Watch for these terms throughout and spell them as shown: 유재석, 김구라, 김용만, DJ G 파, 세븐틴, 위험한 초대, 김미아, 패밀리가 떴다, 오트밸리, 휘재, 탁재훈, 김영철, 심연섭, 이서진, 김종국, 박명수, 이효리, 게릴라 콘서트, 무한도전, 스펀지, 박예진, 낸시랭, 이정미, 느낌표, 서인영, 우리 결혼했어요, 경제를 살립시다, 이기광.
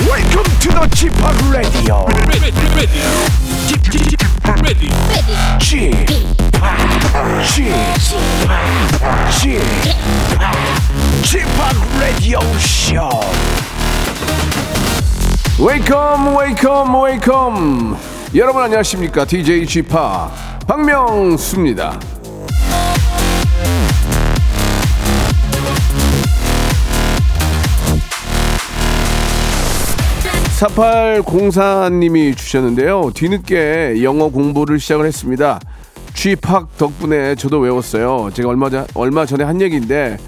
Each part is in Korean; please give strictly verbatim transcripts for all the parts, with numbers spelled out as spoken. Welcome to the G 파 Radio. G 파 Radio. G 파 G 파 G 파 G 파 Radio Show. Welcome, welcome, welcome. 여러분 안녕하십니까? 디제이 G 파 박명수입니다. 사팔공사님이 주셨는데요. 뒤늦게 영어 공부를 시작을 했습니다. 쥐팍 덕분에 저도 외웠어요. 제가 얼마, 자, 얼마 전에 한 얘기인데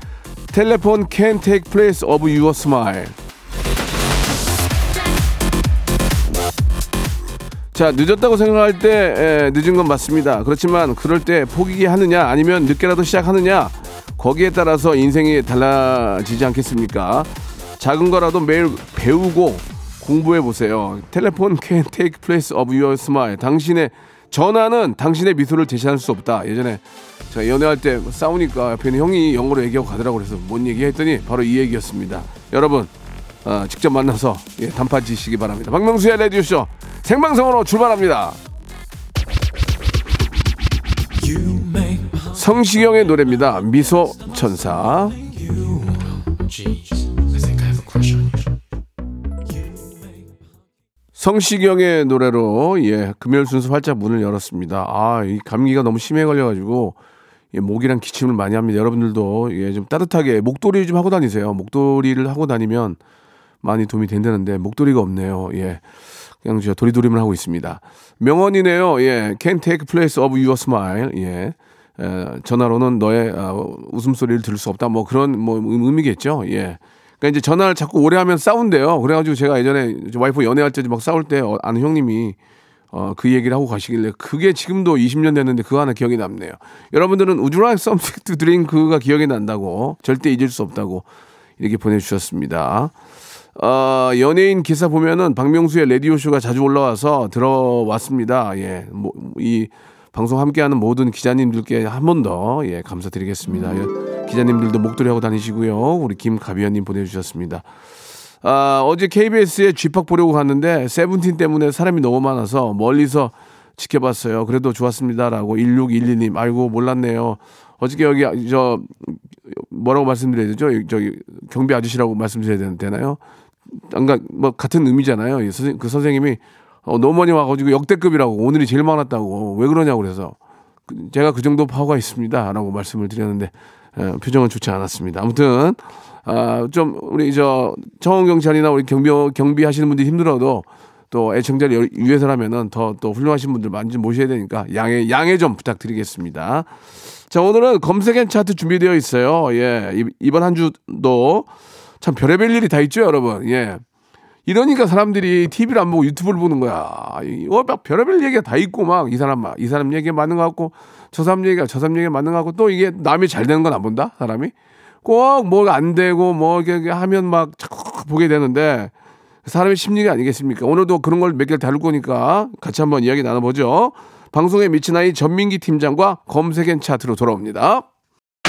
텔레폰 can take place of your smile. 자, 늦었다고 생각할 때 에, 늦은 건 맞습니다. 그렇지만 그럴 때 포기하느냐 아니면 늦게라도 시작하느냐 거기에 따라서 인생이 달라지지 않겠습니까? 작은 거라도 매일 배우고 공부해보세요. 텔레폰 can take place of your smile. 당신의 전화는 당신의 미소를 대신할 수 없다. 예전에 제가 연애할 때 싸우니까 옆에 있는 형이 영어로 얘기하고 가더라고. 그래서 뭔 얘기 했더니 바로 이 얘기였습니다. 여러분 어, 직접 만나서 예, 단팥지시기 바랍니다. 박명수의 라디오쇼 생방송으로 출발합니다. 성시경의 노래입니다. 미소천사. 성시경의 노래로 예 금요일 순서 활짝 문을 열었습니다. 아, 이 감기가 너무 심해 걸려가지고 예, 목이랑 기침을 많이 합니다. 여러분들도 예, 좀 따뜻하게 목도리 좀 하고 다니세요. 목도리를 하고 다니면 많이 도움이 된다는데 목도리가 없네요. 예, 그냥 제가 도리도리만 하고 있습니다. 명언이네요. 예, Can take place of your smile. 예, 에, 전화로는 너의 아, 웃음소리를 들을 수 없다. 뭐 그런 뭐 의미겠죠. 예. 그러니까 이제 전화를 자꾸 오래 하면 싸운대요. 그래가지고 제가 예전에 와이프 연애할 때 막 싸울 때 아는 형님이 어, 그 얘기를 하고 가시길래 그게 지금도 이십 년 됐는데 그거 하나 기억이 남네요. 여러분들은 Would you like something to drink가 기억이 난다고 절대 잊을 수 없다고 이렇게 보내주셨습니다. 어, 연예인 기사 보면은 박명수의 라디오쇼가 자주 올라와서 들어왔습니다. 예, 뭐, 이 방송 함께하는 모든 기자님들께 한 번 더 예, 감사드리겠습니다. 예, 기자님들도 목도리 하고 다니시고요. 우리 김가비언님 보내주셨습니다. 아, 어제 케이비에스에 쥐팍 보려고 갔는데 세븐틴 때문에 사람이 너무 많아서 멀리서 지켜봤어요. 그래도 좋았습니다라고 일육일이님 아이고 몰랐네요. 어저께 여기 저 뭐라고 말씀드려야 되죠? 저기 경비 아저씨라고 말씀드려야 되나요? 그러니까 뭐 같은 의미잖아요. 그 선생님이 어, 너무 많이 와가지고 역대급이라고 오늘이 제일 많았다고 왜 그러냐고 그래서 제가 그 정도 파워가 있습니다 라고 말씀을 드렸는데 에, 표정은 좋지 않았습니다. 아무튼 아, 좀 우리 저 청원경찰이나 우리 경비, 경비하시는 분들이 힘들어도 또 애청자를 위해서라면 더 또 훌륭하신 분들 많이 모셔야 되니까 양해, 양해 좀 부탁드리겠습니다. 자, 오늘은 검색엔 차트 준비되어 있어요. 예, 이번 한 주도 참 별의별 일이 다 있죠 여러분. 예. 이러니까 사람들이 티비를 안 보고 유튜브를 보는 거야. 어, 막 별의별 얘기가 다 있고 막 이 사람 막 이 사람 얘기에 맞는 것 같고 저 사람 얘기가 저 사람 얘기에 맞는 것 같고 또 이게 남이 잘 되는 건 안 본다 사람이 꼭 뭘 안 되고 뭐 이렇게 하면 막 자꾸 보게 되는데 사람의 심리가 아니겠습니까? 오늘도 그런 걸 몇 개를 다룰 거니까 같이 한번 이야기 나눠보죠. 방송에 미친 아이 전민기 팀장과 검색엔 차트로 돌아옵니다.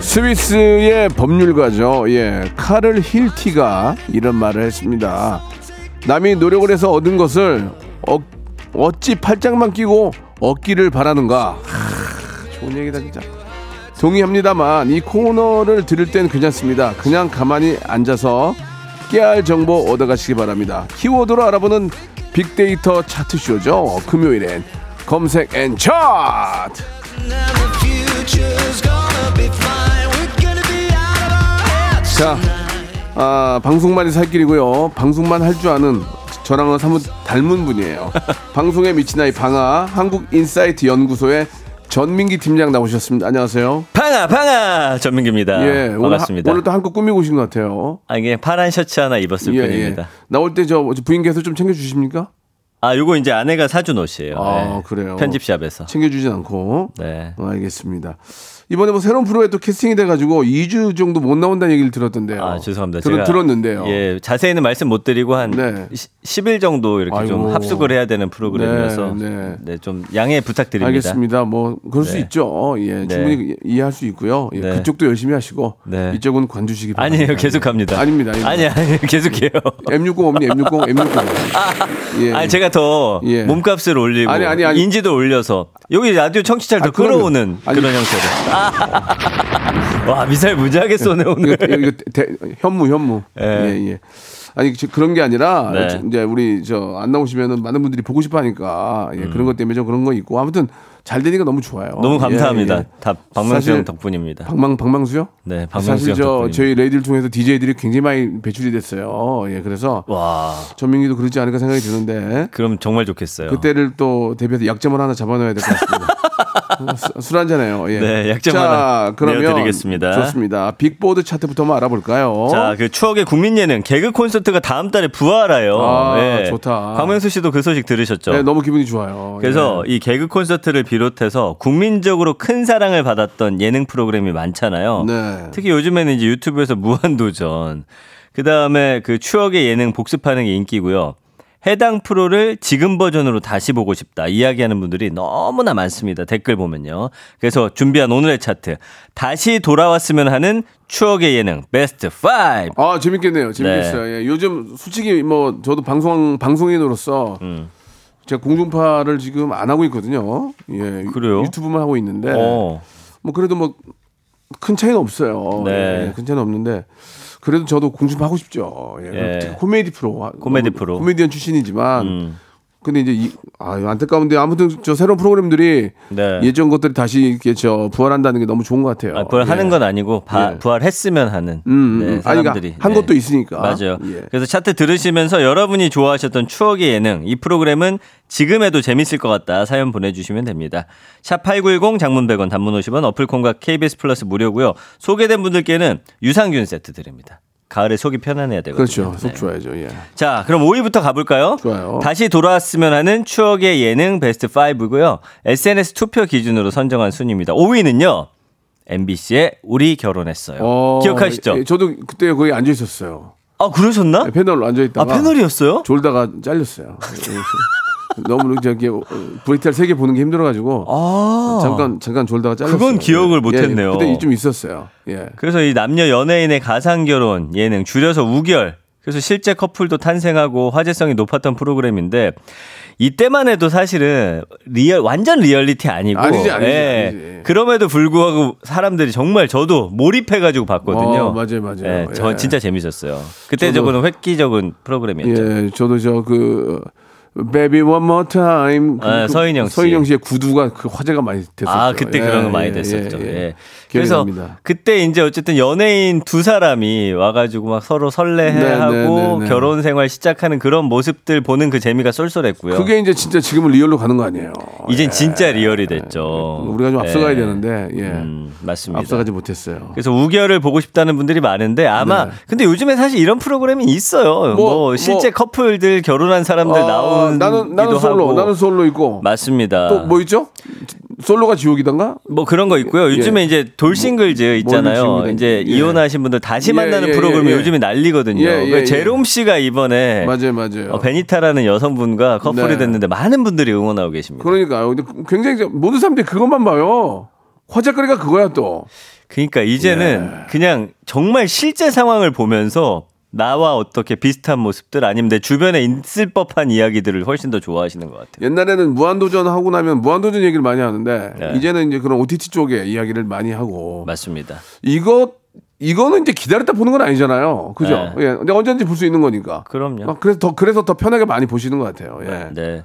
스위스의 법률가죠. 예, 카를 힐티가 이런 말을 했습니다. 남이 노력을 해서 얻은 것을 어, 어찌 팔짱만 끼고 얻기를 바라는가. 하, 좋은 얘기다 진짜. 동의합니다만 이 코너를 들을 땐 괜찮습니다. 그냥 가만히 앉아서 깨알 정보 얻어가시기 바랍니다. 키워드로 알아보는 빅데이터 차트쇼죠. 금요일엔 검색 앤 차트. 자, 아, 방송만이 살 길이고요. 방송만 할 줄 아는 저랑은 사뭇 닮은 분이에요. 방송에 미친 아이 방아 한국인사이트 연구소의 전민기 팀장 나오셨습니다. 안녕하세요. 방아 방아 전민기입니다. 예, 오늘 반갑습니다. 하, 오늘 또 한껏 꾸미고 오신 것 같아요. 아, 이게 파란 셔츠 하나 입었을 예, 뿐입니다. 예. 나올 때 저 부인께서 좀 챙겨주십니까? 아, 요거 이제 아내가 사준 옷이에요. 아, 네. 그래요. 편집샵에서 챙겨주진 않고. 네. 아, 알겠습니다. 이번에 뭐 새로운 프로에 또 캐스팅이 돼가지고 이 주 정도 못 나온다는 얘기를 들었던데요. 아, 죄송합니다. 들, 제가 들었는데요. 예, 자세히는 말씀 못 드리고 한 네. 십 일 정도 이렇게 아이고. 좀 합숙을 해야 되는 프로그램이라서 네, 네. 네, 좀 양해 부탁드립니다. 알겠습니다. 뭐 그럴 네. 수 있죠. 예, 충분히 네. 이해할 수 있고요. 예, 네. 그쪽도 열심히 하시고 네. 이쪽은 관두시기 바랍니다. 아니에요, 계속합니다. 아닙니다. 아닙니다. 아니, 아니, 계속해요. 엠육공 없니? 엠육공, 엠육공. 아, 예, 아니, 제가 더 예. 몸값을 올리고 아니, 아니, 아니. 인지도 올려서 여기 라디오 청취자를 더 아, 끌어오는 아니, 그런 형태로. 와, 미사일 무지하게 쏘네 오늘. 이거, 이거 대, 현무 현무. 예. 예, 예. 아니 그런 게 아니라 네. 이제 우리 저 안 나오시면은 많은 분들이 보고 싶어하니까 예, 음. 그런 것 때문에 좀 그런 거 있고 아무튼 잘 되니까 너무 좋아요. 너무 감사합니다. 예, 예. 다 박명수 형 덕분입니다. 박망 박명수요? 네, 박명수 사실 형 저 덕분입니다. 저희 레이들 통해서 디제이들이 굉장히 많이 배출이 됐어요. 예, 그래서 와 전민기도 그러지 않을까 생각이 드는데. 그럼 정말 좋겠어요. 그때를 또 대비해서 약점을 하나 잡아놔야 될 것 같습니다. 술 한잔해요. 예. 네, 약점 하나 내어드리겠습니다. 좋습니다. 빅보드 차트부터만 알아볼까요? 자, 그 추억의 국민 예능 개그 콘서트가 다음 달에 부활해요. 아, 네. 좋다. 박명수 씨도 그 소식 들으셨죠? 네, 너무 기분이 좋아요. 그래서 예. 이 개그 콘서트를 비롯해서 국민적으로 큰 사랑을 받았던 예능 프로그램이 많잖아요. 네. 특히 요즘에는 이제 유튜브에서 무한도전, 그 다음에 그 추억의 예능 복습하는 게 인기고요. 해당 프로를 지금 버전으로 다시 보고 싶다 이야기하는 분들이 너무나 많습니다. 댓글 보면요. 그래서 준비한 오늘의 차트. 다시 돌아왔으면 하는 추억의 예능 베스트 오. 아, 재밌겠네요. 재밌겠어요. 네. 예, 요즘 솔직히 뭐 저도 방송, 방송인으로서 음. 제가 공중파를 지금 안 하고 있거든요. 예, 그래요? 유튜브만 하고 있는데 어. 뭐 그래도 뭐 큰 차이는 없어요. 네. 예, 큰 차이는 없는데 그래도 저도 공중파 하고 싶죠. 예, 예. 코미디 프로, 코미디 프로, 코미디언 출신이지만, 음. 근데 이제 이, 아, 안타까운데 아무튼 저 새로운 프로그램들이 네. 예전 것들이 다시 이렇게 저 부활한다는 게 너무 좋은 것 같아요. 아, 부활하는 예. 건 아니고 바, 예. 부활했으면 하는 음, 네, 사람들이 아니, 그러니까 한 것도 네. 있으니까 맞아요. 예. 그래서 차트 들으시면서 여러분이 좋아하셨던 추억의 예능 이 프로그램은 지금에도 재밌을 것 같다 사연 보내주시면 됩니다. 샵팔구일공 장문 백 원 단문 오십 원 어플콘과 케이비에스 플러스 무료고요. 소개된 분들께는 유산균 세트 드립니다. 가을에 속이 편안해야 되거든요. 그렇죠. 속 좋아야죠. 예. 자, 그럼 오 위부터 가볼까요? 좋아요. 다시 돌아왔으면 하는 추억의 예능 베스트 오고요. 에스엔에스 투표 기준으로 선정한 순위입니다. 오 위는요. 엠비씨의 우리 결혼했어요. 어, 기억하시죠? 예, 저도 그때 거기 앉아있었어요. 아, 그러셨나? 네, 패널로 앉아있다가. 아, 패널이었어요? 졸다가 잘렸어요. 너무 저기 브이티알 세 개 보는 게 힘들어가지고 아~ 잠깐 잠깐 졸다가 잘렸어요. 그건 기억을 못했네요. 예, 그때 좀 있었어요. 예. 그래서 이 남녀 연예인의 가상 결혼 예능 줄여서 우결. 그래서 실제 커플도 탄생하고 화제성이 높았던 프로그램인데 이때만 해도 사실은 리얼 완전 리얼리티 아니고 아니지, 아니지, 예, 아니지. 그럼에도 불구하고 사람들이 정말 저도 몰입해가지고 봤거든요. 어, 맞아요, 맞아요. 예, 저 예. 진짜 재밌었어요. 그때 저도, 저거는 획기적인 프로그램이었죠. 예, 저도 저 그. Baby one more time. 아, 그, 서인영 씨. 서인영 씨의 구두가 그 화제가 많이 됐었죠. 아, 그때 예, 그런 거 많이 됐었죠. 예, 예, 예. 예. 그래서 납니다. 그때 이제 어쨌든 연예인 두 사람이 와가지고 막 서로 설레해하고 네, 네, 네, 네. 결혼 생활 시작하는 그런 모습들 보는 그 재미가 쏠쏠했고요. 그게 이제 진짜 지금은 리얼로 가는 거 아니에요. 이젠 예. 진짜 리얼이 됐죠. 우리가 좀 앞서가야 예. 되는데 예. 음, 맞습니다. 앞서가지 못했어요. 그래서 우결을 보고 싶다는 분들이 많은데 아마 네. 근데 요즘에 사실 이런 프로그램이 있어요. 뭐, 뭐 실제 뭐. 커플들 결혼한 사람들 아. 나오고 나는 나는 솔로, 하고. 나는 솔로 있고 맞습니다. 또 뭐 있죠? 솔로가 지옥이던가? 뭐 그런 거 있고요. 요즘에 예. 이제 돌싱글즈 있잖아요. 이제 예. 이혼하신 분들 다시 예. 만나는 예. 프로그램이 예. 요즘에 난리거든요. 예. 예. 제롬 씨가 이번에 맞아요, 맞아요. 어, 베니타라는 여성분과 커플이 네. 됐는데 많은 분들이 응원하고 계십니다. 그러니까요. 근데 굉장히 모든 사람들이 그것만 봐요. 화제거리가 그거야 또. 그러니까 이제는 예. 그냥 정말 실제 상황을 보면서. 나와 어떻게 비슷한 모습들 아니면 내 주변에 있을 법한 이야기들을 훨씬 더 좋아하시는 것 같아요. 옛날에는 무한도전 하고 나면 무한도전 얘기를 많이 하는데 네. 이제는 이제 그런 오티티 쪽에 이야기를 많이 하고 맞습니다. 이거 이거는 이제 기다렸다 보는 건 아니잖아요, 그죠? 네. 예, 근데 언제든지 볼 수 있는 거니까. 그럼요. 그래서 더 그래서 더 편하게 많이 보시는 것 같아요. 예. 네.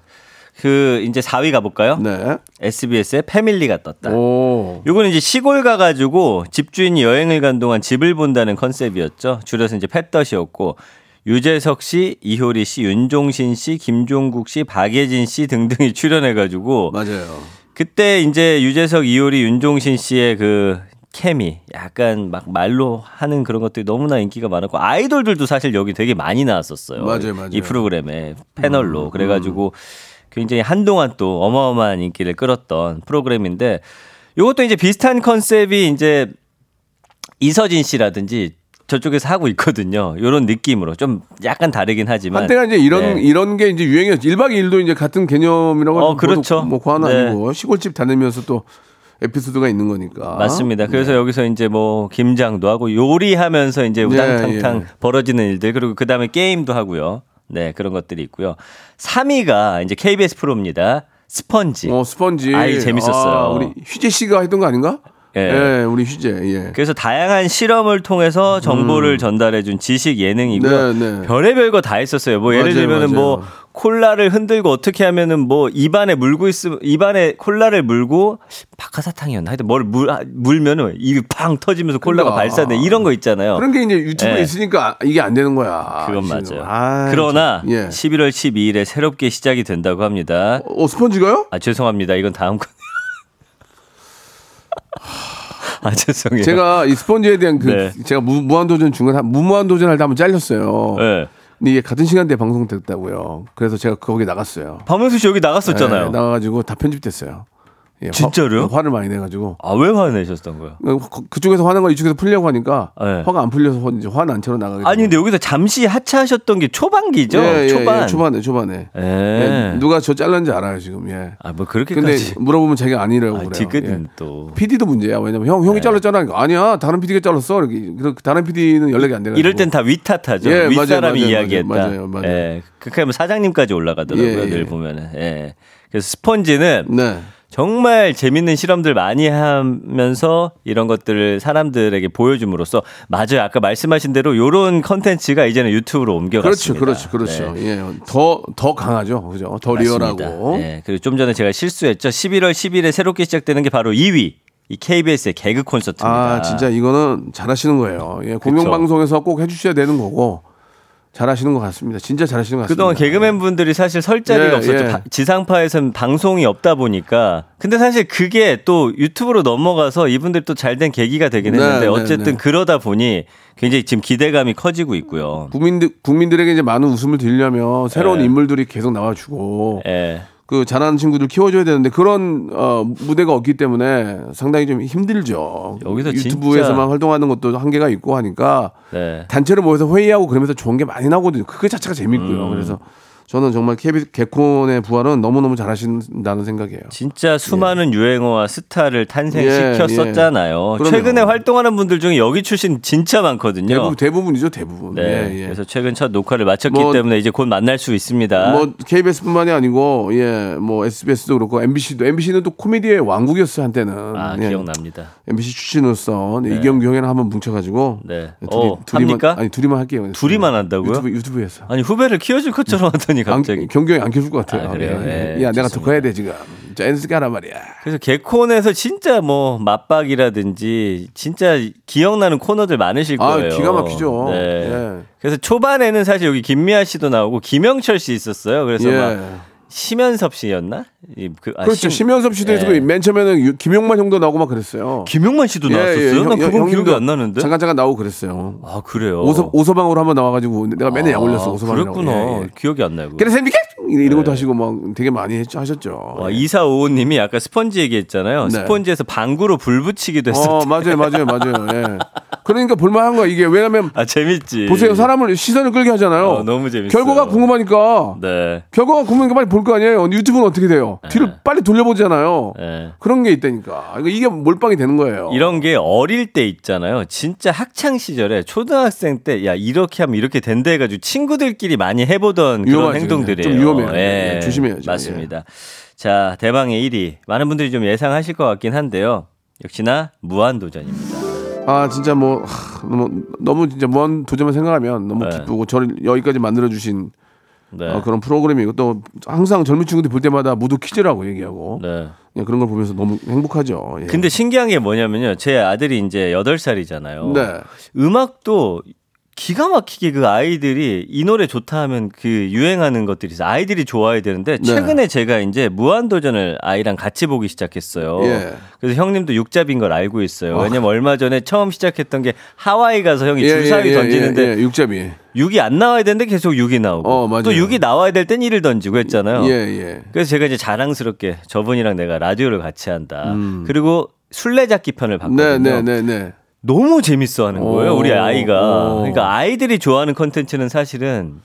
그 이제 사 위 가볼까요? 네. 에스비에스의 패밀리가 떴다. 오. 이건 이제 시골 가가지고 집주인이 여행을 간 동안 집을 본다는 컨셉이었죠. 줄여서 이제 팻덫이었고 유재석 씨, 이효리 씨, 윤종신 씨, 김종국 씨, 박예진 씨 등등이 출연해가지고 맞아요. 그때 이제 유재석, 이효리, 윤종신 씨의 그 케미, 약간 막 말로 하는 그런 것들이 너무나 인기가 많았고, 아이돌들도 사실 여기 되게 많이 나왔었어요. 맞아요, 맞아요. 이 프로그램에 패널로. 음, 그래가지고 음. 굉장히 한동안 또 어마어마한 인기를 끌었던 프로그램인데, 이것도 이제 비슷한 컨셉이 이제 이서진 씨라든지 저쪽에서 하고 있거든요. 이런 느낌으로 좀 약간 다르긴 하지만 한때가 이제 이런 네. 이런 게 이제 유행이었죠. 일박 이일도 이제 같은 개념이라고. 어, 그렇죠. 뭐 과한 아니고 네. 시골집 다니면서 또 에피소드가 있는 거니까. 맞습니다. 그래서 네. 여기서 이제 뭐 김장도 하고 요리하면서 이제 우당탕탕 예, 예. 벌어지는 일들, 그리고 그 다음에 게임도 하고요. 네, 그런 것들이 있고요. 삼 위가 이제 케이비에스 프로입니다. 스펀지. 어, 스펀지. 아이 재밌었어요. 아, 우리 휘재 씨가 했던 거 아닌가? 예, 예 우리 휘재. 예. 그래서 다양한 실험을 통해서 정보를 음. 전달해준 지식 예능이고요. 네, 네. 별의별 거 다 했었어요. 뭐 예를 맞아요, 들면은 맞아요. 뭐 콜라를 흔들고 어떻게 하면은 뭐 입안에 물고 있으면 입안에 콜라를 물고 박하사탕이었나 하여튼 뭘 물, 물면은 입이 팡 터지면서 콜라가 그러니까. 발사돼 이런 거 있잖아요. 그런 게 이제 유튜브에 네. 있으니까 이게 안 되는 거야. 그건 맞아요. 아, 그러나 예. 십일월 십이일에 새롭게 시작이 된다고 합니다. 어, 어 스펀지가요? 아 죄송합니다. 이건 다음 거. 아 죄송해요. 제가 이 스펀지에 대한 그 네. 제가 무, 무한도전 중간 무한도전 할 때 한번 잘렸어요. 네. 근데 이게 같은 시간대에 방송됐다고요. 그래서 제가 거기 나갔어요. 박명수 씨 여기 나갔었잖아요. 네, 나가가지고 다 편집됐어요. 예, 진짜로요? 화, 화를 많이 내가지고. 아, 왜 화를 내셨던 거예요? 그쪽에서 화난 걸 이쪽에서 풀려고 하니까 네. 화가 안 풀려서 화는 안 채로 나가게. 아니 근데 여기서 잠시 하차하셨던 게 초반기죠? 예, 예, 초반. 예, 초반에 초반에. 예. 예, 누가 저 잘랐는지 알아요 지금. 예. 아, 뭐 그렇게까지. 근데 물어보면 자기가 아니라고 아, 그래요. 뒤끝은 예. 또. 피디도 문제야. 왜냐면 형 형이 예. 잘랐잖아. 아니야 다른 피디가 잘랐어. 이렇게 다른 피디는 연락이 안 돼가지고. 이럴 땐 다 위탓하죠. 예, 윗사람이 이야기했다. 맞아요, 맞아요. 맞아요. 예. 그렇게 하면 사장님까지 올라가더라고요. 늘 예, 예. 보면은. 예. 그래서 스펀지는. 네. 정말 재밌는 실험들 많이 하면서 이런 것들을 사람들에게 보여줌으로써 맞아요. 아까 말씀하신 대로 이런 컨텐츠가 이제는 유튜브로 옮겨갔습니다. 그렇죠, 그렇죠, 그렇죠. 네. 예, 더, 더 강하죠, 그죠? 더 맞습니다. 리얼하고. 네. 그리고 좀 전에 제가 실수했죠. 십일월 십일에 새롭게 시작되는 게 바로 이 위. 이 케이비에스의 개그 콘서트입니다. 아, 진짜 이거는 잘하시는 거예요. 예, 공영방송에서 꼭 해주셔야 되는 거고. 잘하시는 것 같습니다. 진짜 잘하시는 것 같습니다. 그동안 개그맨분들이 사실 설 자리가 예, 없었죠. 예. 지상파에서는 방송이 없다 보니까. 근데 사실 그게 또 유튜브로 넘어가서 이분들이 또 잘된 계기가 되긴 네, 했는데 어쨌든 네, 네. 그러다 보니 굉장히 지금 기대감이 커지고 있고요. 국민들, 국민들에게 이제 많은 웃음을 드리려면 새로운 예. 인물들이 계속 나와주고 예. 그 잘하는 친구들 키워줘야 되는데 그런 어, 무대가 없기 때문에 상당히 좀 힘들죠. 여기서 유튜브에서만 진짜... 활동하는 것도 한계가 있고 하니까 네. 단체로 모여서 회의하고 그러면서 좋은 게 많이 나오거든요. 그게 자체가 재밌고요. 음. 그래서 저는 정말 케이비에스 개콘의 부활은 너무너무 잘하신다는 생각이에요. 진짜 수많은 예. 유행어와 스타를 탄생시켰었잖아요. 예, 예. 최근에 활동하는 분들 중에 여기 출신 진짜 많거든요. 대부분, 대부분이죠. 대부분. 네, 예, 예. 그래서 최근 첫 녹화를 마쳤기 뭐, 때문에 이제 곧 만날 수 있습니다. 뭐 케이비에스뿐만이 아니고 예, 뭐 에스비에스도 그렇고 엠비씨도. 엠비씨는 또 코미디의 왕국이었어요. 한때는. 아 예. 기억납니다. 엠비씨 출신으로서 네. 이경규 형이랑 한번 뭉쳐가지고 네. 둘이, 어, 둘이만, 합니까? 아니 둘이만 할게요. 둘이만 한다고요? 유튜브, 유튜브에서. 아니 후배를 키워줄 것처럼 하더니 갑자기 경경이 안 켜줄 것 같아요. 아, 그래요? 예. 예. 야, 내가 독해야 돼 지금. 자, 엔스케 하란 말이야. 그래서 개콘에서 진짜 뭐 맞박이라든지 진짜 기억나는 코너들 많으실 거예요. 아, 기가 막히죠. 네. 예. 그래서 초반에는 사실 여기 김미아 씨도 나오고 김영철 씨 있었어요. 그래서 예. 막 심연섭 씨였나? 그, 아, 그렇죠. 심, 심연섭 씨도 있고 예. 맨 처음에는 김용만 형도 나오고 막 그랬어요. 김용만 씨도 예, 나왔었어요? 예, 예. 형, 나 그건 기억이 안 나는데. 잠깐 잠깐 나오고 그랬어요. 아 그래요? 오서, 오서방으로 한번 나와가지고 내가 맨날 아, 약 올렸어. 오서방이라고. 그랬구나. 예, 예. 기억이 안 나요. 그래서 햄비켓 이런 것도 네. 하시고 막 되게 많이 했죠, 하셨죠. 와, 이사오오님이 아까 스펀지 얘기했잖아요. 네. 스펀지에서 방구로 불 붙이기도 했었대. 어, 맞아요. 맞아요. 맞아요. 예. 그러니까 볼만한 거야 이게. 왜냐면 아, 재밌지. 보세요. 사람을 시선을 끌게 하잖아요. 어, 너무 재밌어요. 결과가 궁금하니까. 네. 결과가 궁금하니까 빨리 볼 거 아니에요. 유튜브는 어떻게 돼요? 네. 뒤를 빨리 돌려보잖아요. 네. 그런 게 있다니까. 그러니까 이게 몰빵이 되는 거예요. 이런 게 어릴 때 있잖아요. 진짜 학창 시절에 초등학생 때 야 이렇게 하면 이렇게 된다 해가지고 친구들끼리 많이 해보던 그런 유명하죠, 행동들이에요. 그냥. 좀 위험해요. 네. 네. 조심해야죠. 맞습니다. 예. 자, 대망의 일 위. 많은 분들이 좀 예상하실 것 같긴 한데요. 역시나 무한도전입니다. 아 진짜 뭐 너무, 너무 진짜 무한도전만 생각하면 너무 네. 기쁘고 저를 여기까지 만들어주신 네. 어, 그런 프로그램이고 또 항상 젊은 친구들 볼 때마다 모두 퀴즈라고 얘기하고 네. 그런 걸 보면서 너무 행복하죠. 예. 근데 신기한 게 뭐냐면요. 제 아들이 이제 여덟 살이잖아요. 네. 음악도 기가 막히게 그 아이들이 이 노래 좋다 하면 그 유행하는 것들이 있어요. 아이들이 좋아야 되는데 네. 최근에 제가 이제 무한도전을 아이랑 같이 보기 시작했어요. 예. 그래서 형님도 육잡인 걸 알고 있어요. 어. 왜냐면 얼마 전에 처음 시작했던 게 하와이 가서 형이 예, 줄사위 예, 던지는데 예, 예, 예. 육잡이. 육이 안 나와야 되는데 계속 육이 나오고 어, 또 육이 나와야 될 땐 일을 던지고 했잖아요. 예, 예. 그래서 제가 이제 자랑스럽게 저분이랑 내가 라디오를 같이 한다. 음. 그리고 술래잡기 편을 봤거든요. 네, 네, 네, 네. 너무 재밌어 하는 거예요, 우리 아이가. 그러니까 아이들이 좋아하는 컨텐츠는 사실은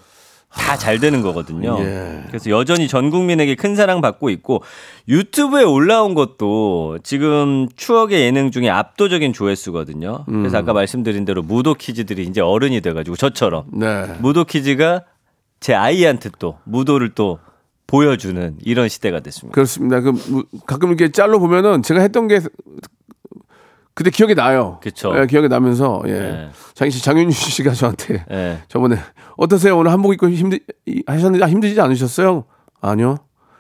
다 잘 되는 거거든요. 예. 그래서 여전히 전 국민에게 큰 사랑 받고 있고 유튜브에 올라온 것도 지금 추억의 예능 중에 압도적인 조회수거든요. 음. 그래서 아까 말씀드린 대로 무도키즈들이 이제 어른이 돼가지고 저처럼 네. 무도키즈가 제 아이한테 또 무도를 또 보여주는 이런 시대가 됐습니다. 그렇습니다. 그 가끔 이렇게 짤로 보면은 제가 했던 게 그때 기억이 나요. 그렇죠. 예, 기억이 나면서 예. 네. 장희 씨, 장윤주 씨가 저한테 네. 저번에 어떠세요? 오늘 한복 입고 힘들 하셨는데 힘들지 않으셨어요? 아니요.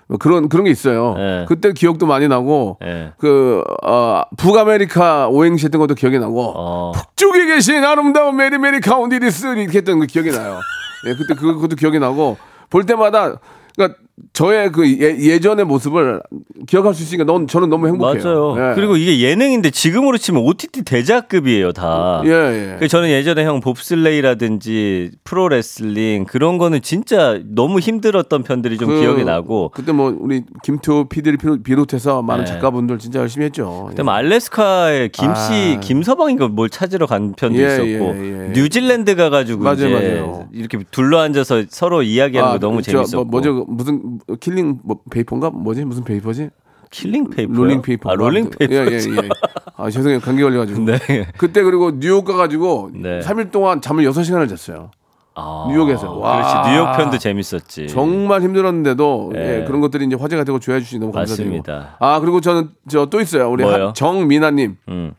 뭐 그런 그런 게 있어요. 네. 그때 기억도 많이 나고 네. 그 어, 북아메리카 오행시 했던 것도 기억이 나고 어. 북쪽에 계신 아름다운 메리메리 카운티 리스 이렇게 했던 그 기억이 나요. 예, 그때 그, 그것도 기억이 나고 볼 때마다. 그러니까 저의 그 예, 예전의 모습을 기억할 수 있으니까 넌, 저는 너무 행복해요. 맞아요. 예. 그리고 이게 예능인데 지금으로 치면 오티티 대작급이에요, 다. 예, 예. 그래서 저는 예전에 형 봅슬레이라든지 프로레슬링 그런 거는 진짜 너무 힘들었던 편들이 좀 그, 기억이 나고. 그때 뭐 우리 김투 피디를 비롯해서 많은 예. 작가분들 진짜 열심히 했죠. 그때 예. 뭐 알래스카에 김씨, 아. 김서방인가 뭘 찾으러 간 편도 예, 있었고 예, 예. 뉴질랜드 가가지고 맞아요, 이제 맞아요. 이렇게 둘러앉아서 서로 이야기하는 아, 거 너무 재밌었고. 뭐, 뭐죠? 무슨 킬링 뭐 페이퍼인가 뭐지 무슨 페이퍼지? 킬링 페이퍼. 롤링 페이퍼. 아 롤링 페이퍼. 예예예. 예, 예. 아 죄송해요 감기 걸려가지고. 네. 그때 그리고 뉴욕 가가지고 네. 삼 일 동안 잠을 여섯 시간을 잤어요. 아, 뉴욕에서. 와. 그렇지 뉴욕 편도 재밌었지. 정말 힘들었는데도 네. 예, 그런 것들이 이제 화제가 되고 좋아해 주시니 너무 감사드리고. 맞습니다. 아 그리고 저는 저 또 있어요 우리 정민아님. 음.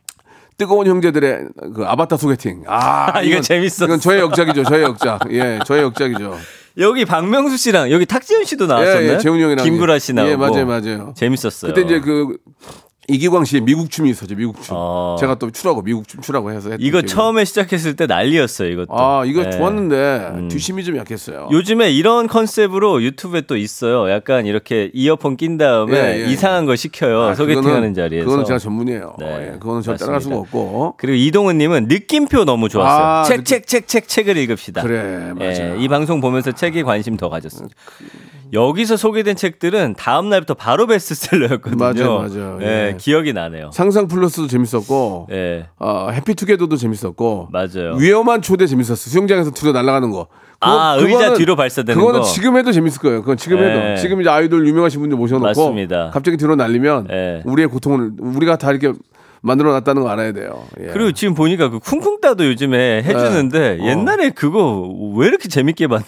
뜨거운 형제들의 그 아바타 소개팅. 아 이건 재밌었어. 이건 저의 역작이죠. 저의 역작. 예, 저의 역작이죠. 여기 박명수 씨랑 여기 탁재훈 씨도 나왔었나요? 예, 예, 재훈 형이랑 김구라 씨 나오고. 예, 맞아요, 맞아요. 재밌었어요. 그때 이제 그 이기광 씨의 미국 춤이 있었죠, 미국 춤. 어. 제가 또 추라고 미국 춤 추라고 해서 했던 이거 처음에 시작했을 때 난리였어요, 이것도. 아, 이거 네. 좋았는데 음. 뒷심이 좀 약했어요. 요즘에 이런 컨셉으로 유튜브에 또 있어요. 약간 이렇게 이어폰 낀 다음에 예, 예. 이상한 걸 시켜요. 아, 소개팅하는 자리에서. 그거는 제가 전문이에요. 네, 예, 그거는 저 따라갈 수가 없고. 그리고 이동훈님은 느낌표 너무 좋았어요. 아, 책, 느... 책, 책, 책, 책을 읽읍시다. 그래, 맞아요. 예, 이 방송 보면서 책에 관심 더 가졌어요. 여기서 소개된 책들은 다음 날부터 바로 베스트셀러였거든요. 맞아요, 맞아요. 예. 예. 기억이 나네요. 상상 플러스도 재밌었고, 예. 어, 해피투게더도 재밌었고, 맞아요. 위험한 초대 재밌었어. 수영장에서 둘러 날아가는 거. 그거, 아 그거는, 의자 뒤로 발사되는 그거는 거. 그거는 지금 해도 재밌을 거예요. 그건 지금 예. 해도 지금 이제 아이돌 유명하신 분들 모셔놓고, 맞습니다. 갑자기 뒤로 날리면 예. 우리의 고통을 우리가 다 이렇게. 만들어놨다는 거 알아야 돼요. 예. 그리고 지금 보니까 그 쿵쿵따도 요즘에 해주는데 네. 옛날에 어. 그거 왜 이렇게 재밌게 봤나?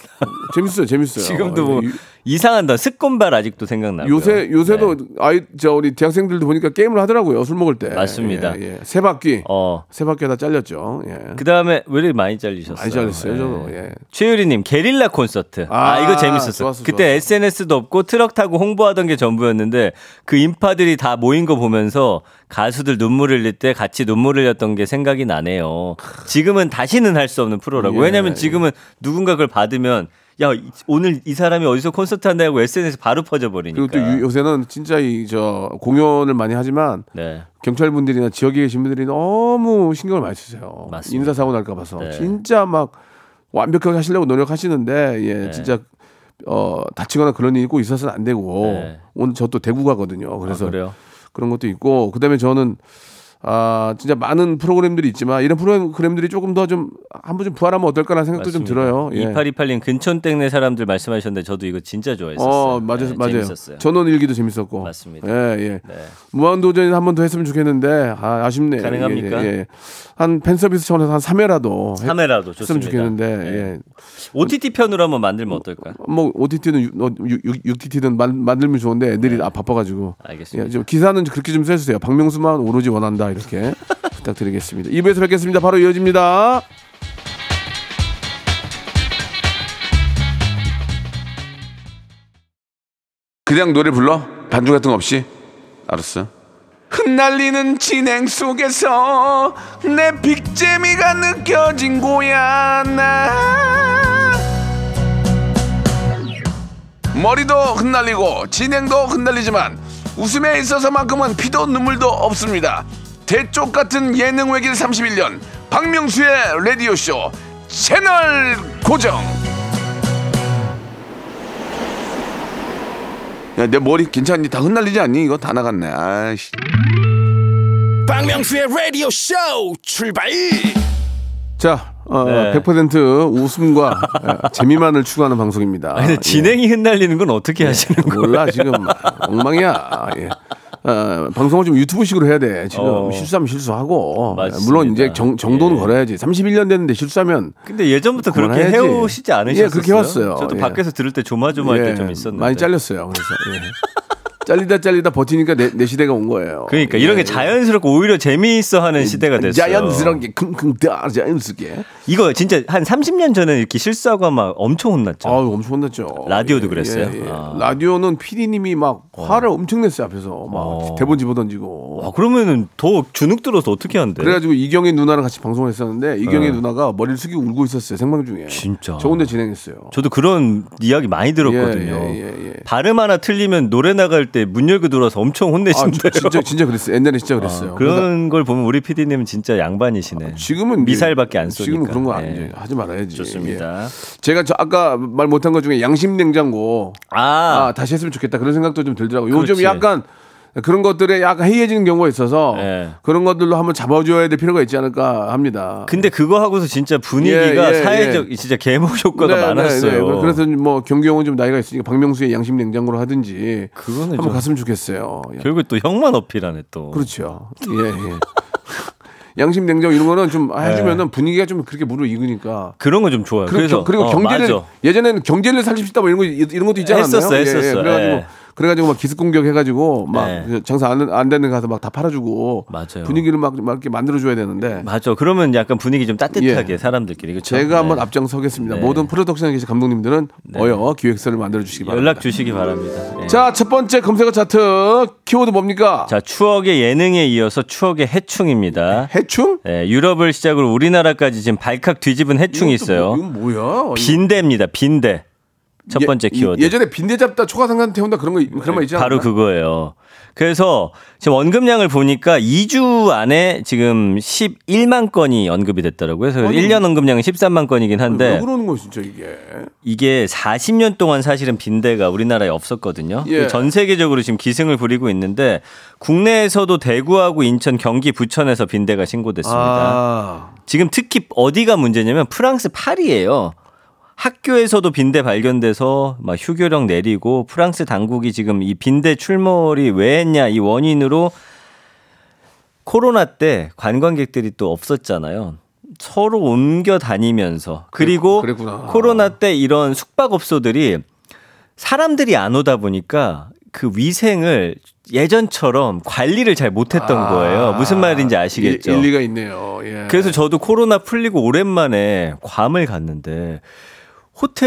재밌어요, 재밌어요. 지금도 뭐 유... 이상한다. 스콘발 아직도 생각나고요. 요새 요새도 네. 아이 저 우리 대학생들도 보니까 게임을 하더라고요. 술 먹을 때. 맞습니다. 예, 예. 세 바퀴, 어. 세 바퀴 다 잘렸죠. 예. 그 다음에 왜 이렇게 많이 잘리셨어요? 많이 잘렸어요, 예. 저도. 예. 최유리님 게릴라 콘서트. 아, 아 이거 재밌었어. 좋았어, 그때 좋았어. 에스엔에스도 없고 트럭 타고 홍보하던 게 전부였는데 그 인파들이 다 모인 거 보면서 가수들 눈물 흘릴 때 같이 눈물을 흘렸던 게 생각이 나네요. 지금은 다시는 할 수 없는 프로라고. 예, 왜냐하면 지금은 누군가 그걸 받으면 야 오늘 이 사람이 어디서 콘서트 한다고 에스엔에스 바로 퍼져버리니까. 그리고 또 요새는 진짜 이 저 공연을 많이 하지만 네. 경찰분들이나 지역에 계신 분들이 너무 신경을 많이 쓰세요. 맞습니다. 인사사고 날까 봐서 네. 진짜 막 완벽하게 하시려고 노력하시는데 예, 네. 진짜 어, 다치거나 그런 일이 꼭 있어서는 안 되고 네. 오늘 저 또 대구 가거든요. 그래서 아, 그런 것도 있고 그다음에 저는 아, 진짜 많은 프로그램들이 있지만 이런 프로그램들이 조금 더 좀 한번 좀 부활하면 어떨까라는 생각도 맞습니다. 좀 들어요. 예. 이팔이팔 님 근촌땡네 사람들 말씀하셨는데 저도 이거 진짜 좋아했었어요. 어, 맞아요. 네, 맞아요. 재밌었어요. 전원 일기도 재밌었고. 맞습니다. 예, 예. 네. 무한도전 한 번 더 했으면 좋겠는데 아, 아쉽네요. 가능합니까? 예, 예. 한 팬서비스 차원에서 한 삼 회라도 삼 회라도 했으면 좋겠는데. 네. 예. 오티티 편으로 한번 만들면 어떨까? 뭐 오티티든 육티티든 만들면 좋은데 애들이 네. 아, 바빠가지고. 알겠습니다. 예, 좀 기사는 그렇게 좀 써주세요. 박명수만 오로지 원한다. 이렇게 부탁드리겠습니다. 이 부에서 뵙겠습니다. 바로 이어집니다. 그냥 노래 불러? 반주 같은 거 없이? 알았어. 흩날리는 진행 속에서 내 빅재미가 느껴진 거야. 나 머리도 흩날리고 진행도 흩날리지만 웃음에 있어서만큼은 피도 눈물도 없습니다. 대쪽 같은 예능 외길 삼십일 년 박명수의 라디오쇼 채널 고정. 야, 내 머리 괜찮니? 다 흩날리지 않니? 이거 다 나갔네. 아이씨. 박명수의 라디오쇼 출발. 자, 어, 네. 백 퍼센트 웃음과 재미만을 추구하는 방송입니다. 아니, 근데 진행이 예. 흩날리는 건 어떻게 예. 하시는 거예요? 몰라 지금 엉망이야. 예. 어, 방송을 좀 유튜브식으로 해야 돼. 지금 어. 실수하면 실수하고 맞습니다. 물론 이제 정, 정도는 예. 걸어야지. 삼십일 년 됐는데 실수하면. 근데 예전부터 그렇게 해야지. 해오시지 않으셨어요? 예, 그렇게 해왔어요. 저도 예. 밖에서 들을 때 조마조마할 예. 때 좀 있었는데 많이 잘렸어요. 그래서. 예. 잘리다 잘리다 버티니까 내, 내 시대가 온 거예요. 그러니까 이런 예. 게 자연스럽고 오히려 재미있어하는 예. 시대가 됐어요. 자연스러운 게 킁킁 따 자연스럽게. 이거 진짜 한 삼십 년 전에 이렇게 실수하고 막 엄청 혼났죠. 아유, 엄청 혼났죠. 라디오도 예. 그랬어요. 예. 아. 라디오는 피디님이 막 화를 어. 엄청 냈어요. 앞에서 막 어. 대본 집어던지고. 아, 그러면은 더 주눅 들어서 어떻게 한대? 그래가지고 이경희 누나랑 같이 방송을 했었는데 이경희 어. 누나가 머리를 숙이고 울고 있었어요. 생방 중에. 진짜. 저 혼자 진행했어요. 저도 그런 이야기 많이 들었거든요. 예. 예. 예. 예. 발음 하나 틀리면 노래 나갈 때 문 열고 들어와서 엄청 혼내신대요. 아, 진짜 진짜 그랬어요. 옛날에 진짜 그랬어요. 어, 그런 걸 보면 우리 피디님은 진짜 양반이시네. 지금은 미사일밖에 안 쏘니까. 지금은 그런 거 안 예. 하지 말아야지. 좋습니다. 예. 제가 저 아까 말 못한 것 중에 양심냉장고 아. 아, 다시 했으면 좋겠다 그런 생각도 좀 들더라고요. 그렇지. 요즘 약간 그런 것들에 약간 해이해지는 경우가 있어서 예. 그런 것들로 한번 잡아줘야 될 필요가 있지 않을까 합니다. 근데 그거 하고서 진짜 분위기가 예, 예, 사회적 예. 진짜 개목 효과가 네, 많았어요. 네, 네. 그래서 뭐 경경은 좀 나이가 있으니까 박명수의 양심 냉장고로 하든지 그거는 한번 갔으면 좋겠어요. 결국 또 형만 어필하네 또. 그렇죠. 예. 예. 양심 냉장 이런 거는 좀 해주면은 분위기가 좀 그렇게 무르익으니까 그런 거 좀 좋아요. 그래서 그리고 어, 경제를 맞아. 예전에는 경제를 살립시다 뭐 이런 거 이런 것도 있지 않았나요? 했었어, 했었어. 예, 예. 그래가지고 예. 그래가지고 막 기습 공격 해가지고 막 네. 장사 안, 안 되는 가서 막 다 팔아주고 맞아요. 분위기를 막, 막 이렇게 만들어줘야 되는데 맞죠. 그러면 약간 분위기 좀 따뜻하게 예. 사람들끼리 그렇죠? 제가 네. 한번 앞장서겠습니다. 네. 모든 프로덕션에 계신 감독님들은 네. 어여 기획서를 만들어주시기 바랍니다. 연락 주시기 바랍니다. 네. 자, 첫 번째 검색어 차트 키워드 뭡니까? 자, 추억의 예능에 이어서 추억의 해충입니다. 해충? 네, 유럽을 시작으로 우리나라까지 지금 발칵 뒤집은 해충이 있어요. 뭐, 이건 뭐야? 빈대입니다. 빈대. 첫 번째 키워드. 예, 예전에 빈대 잡다 초과상관 태운다 그런 거 그런 말 있지 않나요? 바로 그거예요. 그래서 지금 언급량을 보니까 이 주 안에 지금 십일만 건이 언급이 됐더라고요. 그래서 아니, 일 년 언급량은 십삼만 건이긴 한데. 왜 그러는 거예요, 진짜 이게? 이게 사십 년 동안 사실은 빈대가 우리나라에 없었거든요. 예. 전 세계적으로 지금 기승을 부리고 있는데 국내에서도 대구하고 인천, 경기, 부천에서 빈대가 신고됐습니다. 아. 지금 특히 어디가 문제냐면 프랑스 파리예요. 학교에서도 빈대 발견돼서 막 휴교령 내리고 프랑스 당국이 지금 이 빈대 출몰이 왜 했냐 이 원인으로 코로나 때 관광객들이 또 없었잖아요. 서로 옮겨 다니면서 그리고 그랬구나. 코로나 때 이런 숙박업소들이 사람들이 안 오다 보니까 그 위생을 예전처럼 관리를 잘 못했던 아, 거예요. 무슨 말인지 아시겠죠? 일리가 있네요. 예. 그래서 저도 코로나 풀리고 오랜만에 괌을 갔는데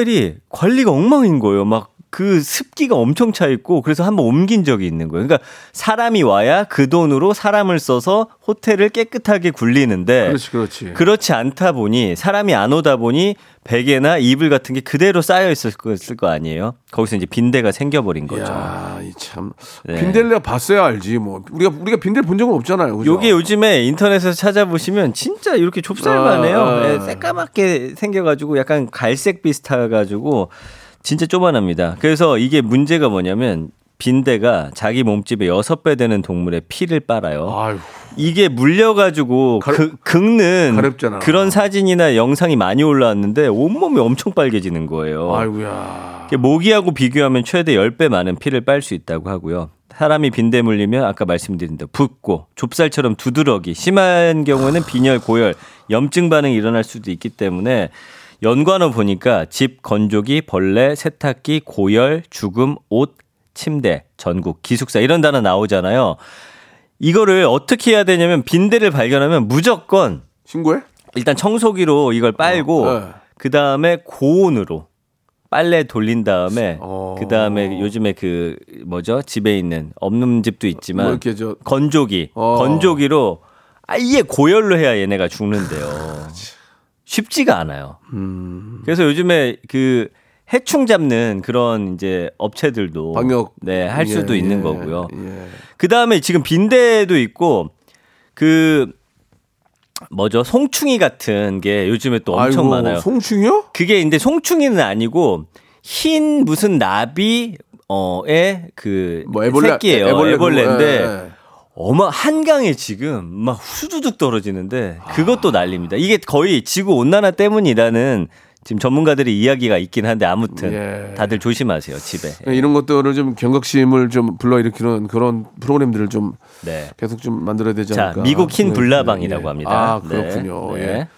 호텔이 관리가 엉망인 거예요. 막 그 습기가 엄청 차 있고 그래서 한번 옮긴 적이 있는 거예요. 그러니까 사람이 와야 그 돈으로 사람을 써서 호텔을 깨끗하게 굴리는데 그렇지, 그렇지. 그렇지 않다 보니 사람이 안 오다 보니 베개나 이불 같은 게 그대로 쌓여 있을 거 아니에요. 거기서 이제 빈대가 생겨버린 거죠. 이야, 참 네. 빈대를 내가 봤어야 알지. 뭐 우리가 우리가 빈대를 본 적은 없잖아요. 그죠? 이게 요즘에 인터넷에서 찾아보시면 진짜 이렇게 좁쌀만해요. 아, 네, 새까맣게 생겨가지고 약간 갈색 비슷해가지고. 진짜 쪼만합니다. 그래서 이게 문제가 뭐냐면 빈대가 자기 몸집의 여섯 배 되는 동물의 피를 빨아요. 아유. 이게 물려가지고 가렵, 그, 긁는 가렵잖아. 그런 사진이나 영상이 많이 올라왔는데 온몸이 엄청 빨개지는 거예요. 아이고야. 모기하고 비교하면 최대 열 배 많은 피를 빨 수 있다고 하고요. 사람이 빈대 물리면 아까 말씀드린 대로 붓고 좁쌀처럼 두드러기 심한 경우에는 빈혈, 고열, 염증 반응이 일어날 수도 있기 때문에 연관어 보니까 집, 건조기, 벌레, 세탁기, 고열, 죽음, 옷, 침대, 전국, 기숙사 이런 단어 나오잖아요. 이거를 어떻게 해야 되냐면 빈대를 발견하면 무조건 신고해? 일단 청소기로 이걸 빨고 어, 네. 그다음에 고온으로 빨래 돌린 다음에 어... 그 다음에 요즘에 그 뭐죠 집에 있는 없는 집도 있지만 뭐 이렇게 저... 건조기 어... 건조기로 아예 고열로 해야 얘네가 죽는데요. 쉽지가 않아요. 음... 그래서 요즘에 그 해충 잡는 그런 이제 업체들도 방역 네, 할 예, 수도 예, 있는 거고요. 예. 그 다음에 지금 빈대도 있고 그 뭐죠? 송충이 같은 게 요즘에 또 엄청 아이고, 많아요. 송충이요? 그게 근데 송충이는 아니고 흰 무슨 나비 어의 그 뭐 애벌레, 새끼예요. 애벌레, 애벌레인데 뭐, 예. 어마 한강에 지금 막 후두둑 떨어지는데 그것도 아. 난립니다. 이게 거의 지구 온난화 때문이라는 지금 전문가들이 이야기가 있긴 한데 아무튼 예. 다들 조심하세요 집에. 예. 이런 것들을 좀 경각심을 좀 불러일으키는 그런 프로그램들을 좀 네. 계속 좀 만들어야 되지 않을까. 자, 미국 흰 불나방이라고 네. 합니다. 아 그렇군요. 네. 예.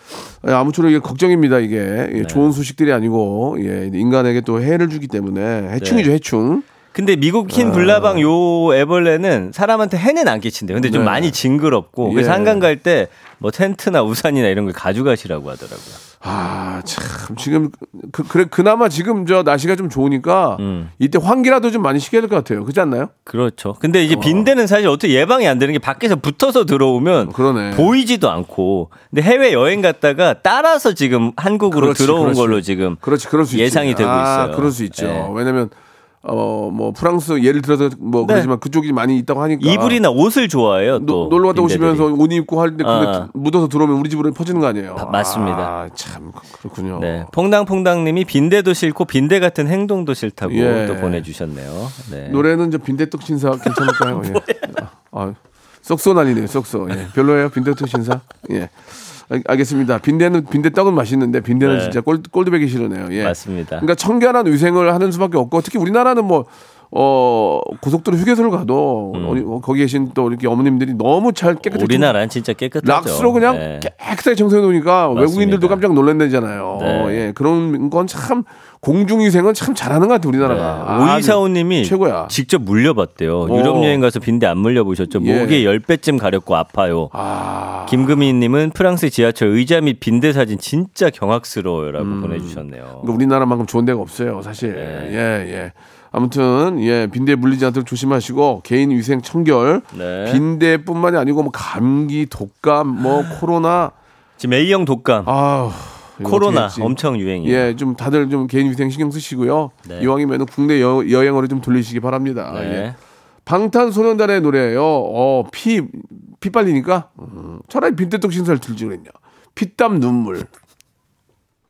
네. 아무쪼록 이게 걱정입니다. 이게 네. 좋은 소식들이 아니고 예. 인간에게 또 해를 주기 때문에 해충이죠 네. 해충. 근데 미국 흰 불나방 아. 요 애벌레는 사람한테 해는 안 끼친대요. 근데 좀 네. 많이 징그럽고 예. 그래서 한강 갈 때 뭐 텐트나 우산이나 이런 걸 가져가시라고 하더라고요. 아, 참 지금 그, 그래 그나마 지금 저 날씨가 좀 좋으니까 음. 이때 환기라도 좀 많이 시켜야 될 것 같아요. 그렇지 않나요? 그렇죠. 근데 이제 빈대는 사실 어떻게 예방이 안 되는 게 밖에서 붙어서 들어오면 그러네. 보이지도 않고. 근데 해외 여행 갔다가 따라서 지금 한국으로 그렇지, 들어온 그렇지. 걸로 지금 그렇지, 그럴 수 예상이 있지. 되고 아, 있어요. 그럴 수 있죠. 네. 왜냐면 어, 뭐, 프랑스, 예를 들어서, 뭐, 네. 그러지만 그쪽이 많이 있다고 하니까. 이불이나 옷을 좋아해요. 또. 놀러 갔다 오시면서 옷 입고 할 때, 근데 아. 묻어서 들어오면 우리 집으로 퍼지는 거 아니에요? 아, 맞습니다. 아, 참, 그렇군요. 네. 퐁당퐁당님이 빈대도 싫고, 빈대 같은 행동도 싫다고 예. 또 보내주셨네요. 네. 노래는 저 빈대떡 신사 괜찮을까요? 아, 썩소 난리네요, 썩소. 예. 별로예요, 빈대떡 신사? 예. 알겠습니다. 빈대는 빈대떡은 맛있는데 빈대는 네. 진짜 꼴 꼴드배기 싫으네요. 예. 맞습니다. 그러니까 청결한 위생을 하는 수밖에 없고 특히 우리나라는 뭐 어, 고속도로 휴게소를 가도 음. 거기 계신 또 이렇게 어머님들이 너무 잘 깨끗하게 우리나라는 진짜 깨끗하죠. 락스로 그냥 네. 깨끗하게 청소해 놓으니까 맞습니다. 외국인들도 깜짝 놀란다잖아요. 네. 예. 그런 건 참 공중위생은 참 잘하는 것 같아요. 우리나라가. 오이사오님이 예. 최고야. 직접 물려봤대요. 어. 유럽 여행 가서 빈대 안 물려보셨죠? 목이 예. 열 배쯤 가렵고 아파요. 아. 김금희님은 프랑스 지하철 의자 및 빈대 사진 진짜 경악스러워요라고 음. 보내주셨네요. 그러니까 우리나라만큼 좋은 데가 없어요. 사실. 네. 예. 예. 아무튼 예 빈대에 물리지 않도록 조심하시고 개인 위생 청결 네. 빈대뿐만이 아니고 뭐 감기 독감 뭐 코로나 지금 A형 독감 아 코로나 엄청 유행이에요. 예 좀 다들 좀 개인 위생 신경 쓰시고요. 네. 이왕이면 국내 여, 여행으로 좀 돌리시기 바랍니다. 네. 예. 방탄소년단의 노래예요. 어 피 피 빨리니까 음, 차라리 빈대떡 신사를 들지 그랬냐. 피땀 눈물.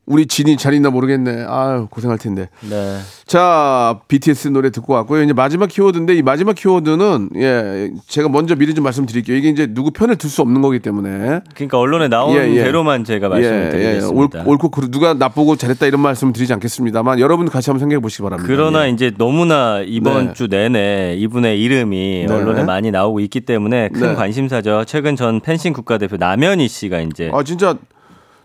우리 진이 잘 있나 모르겠네. 아유 고생할 텐데. 네. 자 비티에스 노래 듣고 왔고요. 이제 마지막 키워드인데 이 마지막 키워드는 예 제가 먼저 미리 좀 말씀드릴게요. 이게 이제 누구 편을 들 수 없는 거기 때문에. 그러니까 언론에 나온 예, 예. 대로만 제가 말씀드리겠습니다. 예, 예. 옳고 누가 나쁘고 잘했다 이런 말씀 드리지 않겠습니다만 여러분 같이 한번 생각해 보시기 바랍니다. 그러나 예. 이제 너무나 이번 네. 주 내내 이분의 이름이 네. 언론에 많이 나오고 있기 때문에 큰 네. 관심사죠. 최근 전 펜싱 국가대표 남현희 씨가 이제. 아 진짜.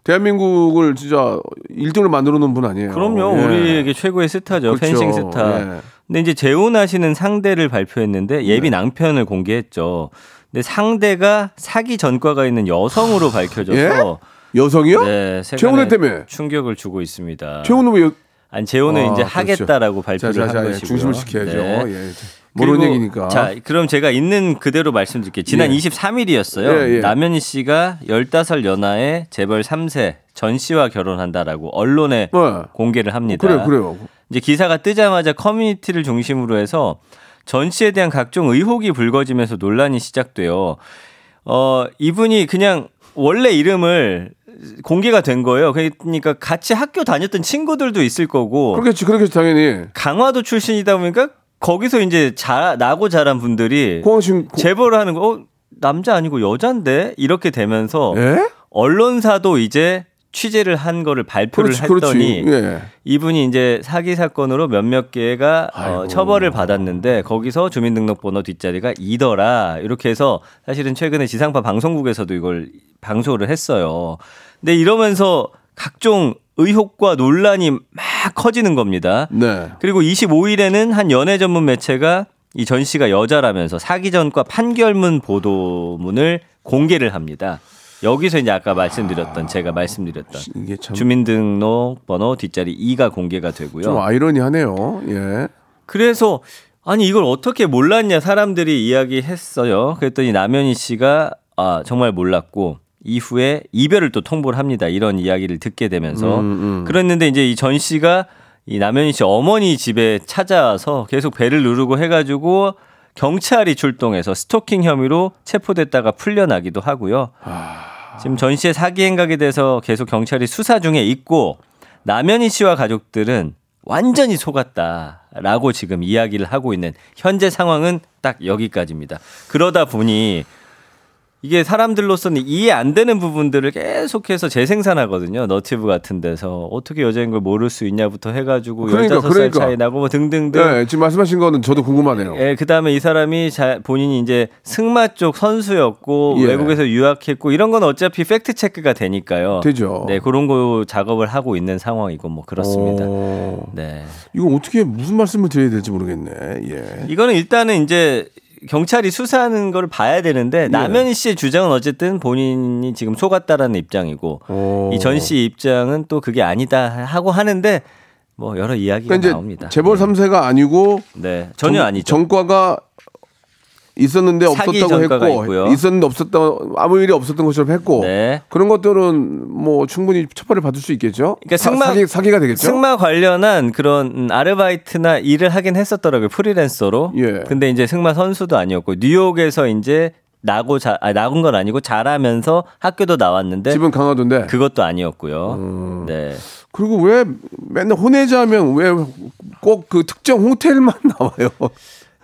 대한민국을 진짜 일 등을 만들어 놓은 분 아니에요. 그럼요. 예. 우리에게 최고의 스타죠. 그렇죠. 펜싱 스타. 예. 근데 이제 재혼하시는 상대를 발표했는데 예비 예. 낭편을 공개했죠. 근데 상대가 사기 전과가 있는 여성으로 밝혀져서 예? 여성이요? 네. 재혼했다며 충격을 주고 있습니다. 재혼은 왜? 아니 재혼을 아, 이제 그렇죠. 하겠다라고 발표를 자, 자, 자, 한 것이고요. 중심을 지켜야죠. 네. 예. 모르는 얘기니까. 자, 그럼 제가 있는 그대로 말씀드릴게요. 지난 예. 이십삼일이었어요. 예, 예. 남현희 씨가 열다섯 살 연하의 재벌 삼 세 전 씨와 결혼한다라고 언론에 네. 공개를 합니다. 그래요, 그래요. 이제 기사가 뜨자마자 커뮤니티를 중심으로 해서 전 씨에 대한 각종 의혹이 불거지면서 논란이 시작돼요. 어, 이분이 그냥 원래 이름을 공개가 된 거예요. 그러니까 같이 학교 다녔던 친구들도 있을 거고. 그렇겠지, 그렇겠지, 당연히. 강화도 출신이다 보니까 거기서 이제 자, 나고 자란 분들이 고하신, 고... 제보를 하는 거, 어, 남자 아니고 여잔데? 이렇게 되면서 에? 언론사도 이제 취재를 한 거를 발표를 그렇지, 했더니 그렇지. 예. 이분이 이제 사기 사건으로 몇몇 개가 어, 처벌을 받았는데 거기서 주민등록번호 뒷자리가 이더라. 이렇게 해서 사실은 최근에 지상파 방송국에서도 이걸 방송을 했어요. 근데 이러면서 각종 의혹과 논란이 막 커지는 겁니다. 네. 그리고 이십오일에는 한 연예 전문 매체가 이 전 씨가 여자라면서 사기 전과 판결문 보도문을 공개를 합니다. 여기서 이제 아까 말씀드렸던 아, 제가 말씀드렸던 참... 주민등록번호 뒷자리 이가 공개가 되고요. 좀 아이러니하네요. 예. 그래서 아니 이걸 어떻게 몰랐냐 사람들이 이야기했어요. 그랬더니 남현희 씨가 아, 정말 몰랐고 이후에 이별을 또 통보를 합니다. 이런 이야기를 듣게 되면서 음, 음. 그랬는데 이제 이 전 씨가 이 남현희 씨 어머니 집에 찾아와서 계속 벨을 누르고 해가지고 경찰이 출동해서 스토킹 혐의로 체포됐다가 풀려나기도 하고요. 아... 지금 전 씨의 사기 행각에 대해서 계속 경찰이 수사 중에 있고 남현희 씨와 가족들은 완전히 속았다라고 지금 이야기를 하고 있는 현재 상황은 딱 여기까지입니다. 그러다 보니 이게 사람들로서는 이해 안 되는 부분들을 계속해서 재생산하거든요. 너튜브 같은 데서 어떻게 여자인 걸 모를 수 있냐부터 해가지고 그러니까, 열다섯 살 그러니까. 차이 나고 뭐 등등등. 네, 지금 말씀하신 거는 저도 궁금하네요. 예, 그다음에 이 사람이 자, 본인이 이제 승마 쪽 선수였고 예. 외국에서 유학했고 이런 건 어차피 팩트 체크가 되니까요. 되죠. 네, 그런 거 작업을 하고 있는 상황이고 뭐 그렇습니다. 오. 네. 이거 어떻게 무슨 말씀을 드려야 될지 모르겠네. 예. 이거는 일단은 이제. 경찰이 수사하는 걸 봐야 되는데 예. 남현희 씨의 주장은 어쨌든 본인이 지금 속았다라는 입장이고 이 전 씨의 입장은 또 그게 아니다 하고 하는데 뭐 여러 이야기가 그러니까 나옵니다. 재벌 삼 세가 아니고 네. 전혀 정, 아니죠. 전과가 있었는데 없었다고 했고 있고요. 있었는데 없었다 아무 일이 없었던 것처럼 했고 네. 그런 것들은 뭐 충분히 처벌을 받을 수 있겠죠. 그러니까 승마 사, 사기, 사기가 되겠죠. 승마 관련한 그런 아르바이트나 일을 하긴 했었더라고요. 프리랜서로. 예. 근데 이제 승마 선수도 아니었고 뉴욕에서 이제 나고 자 아, 나온 건 아니고 자라면서 학교도 나왔는데 집은 강화도인데 그것도 아니었고요. 음. 네. 그리고 왜 맨날 혼외자면 왜 꼭 그 특정 호텔만 나와요?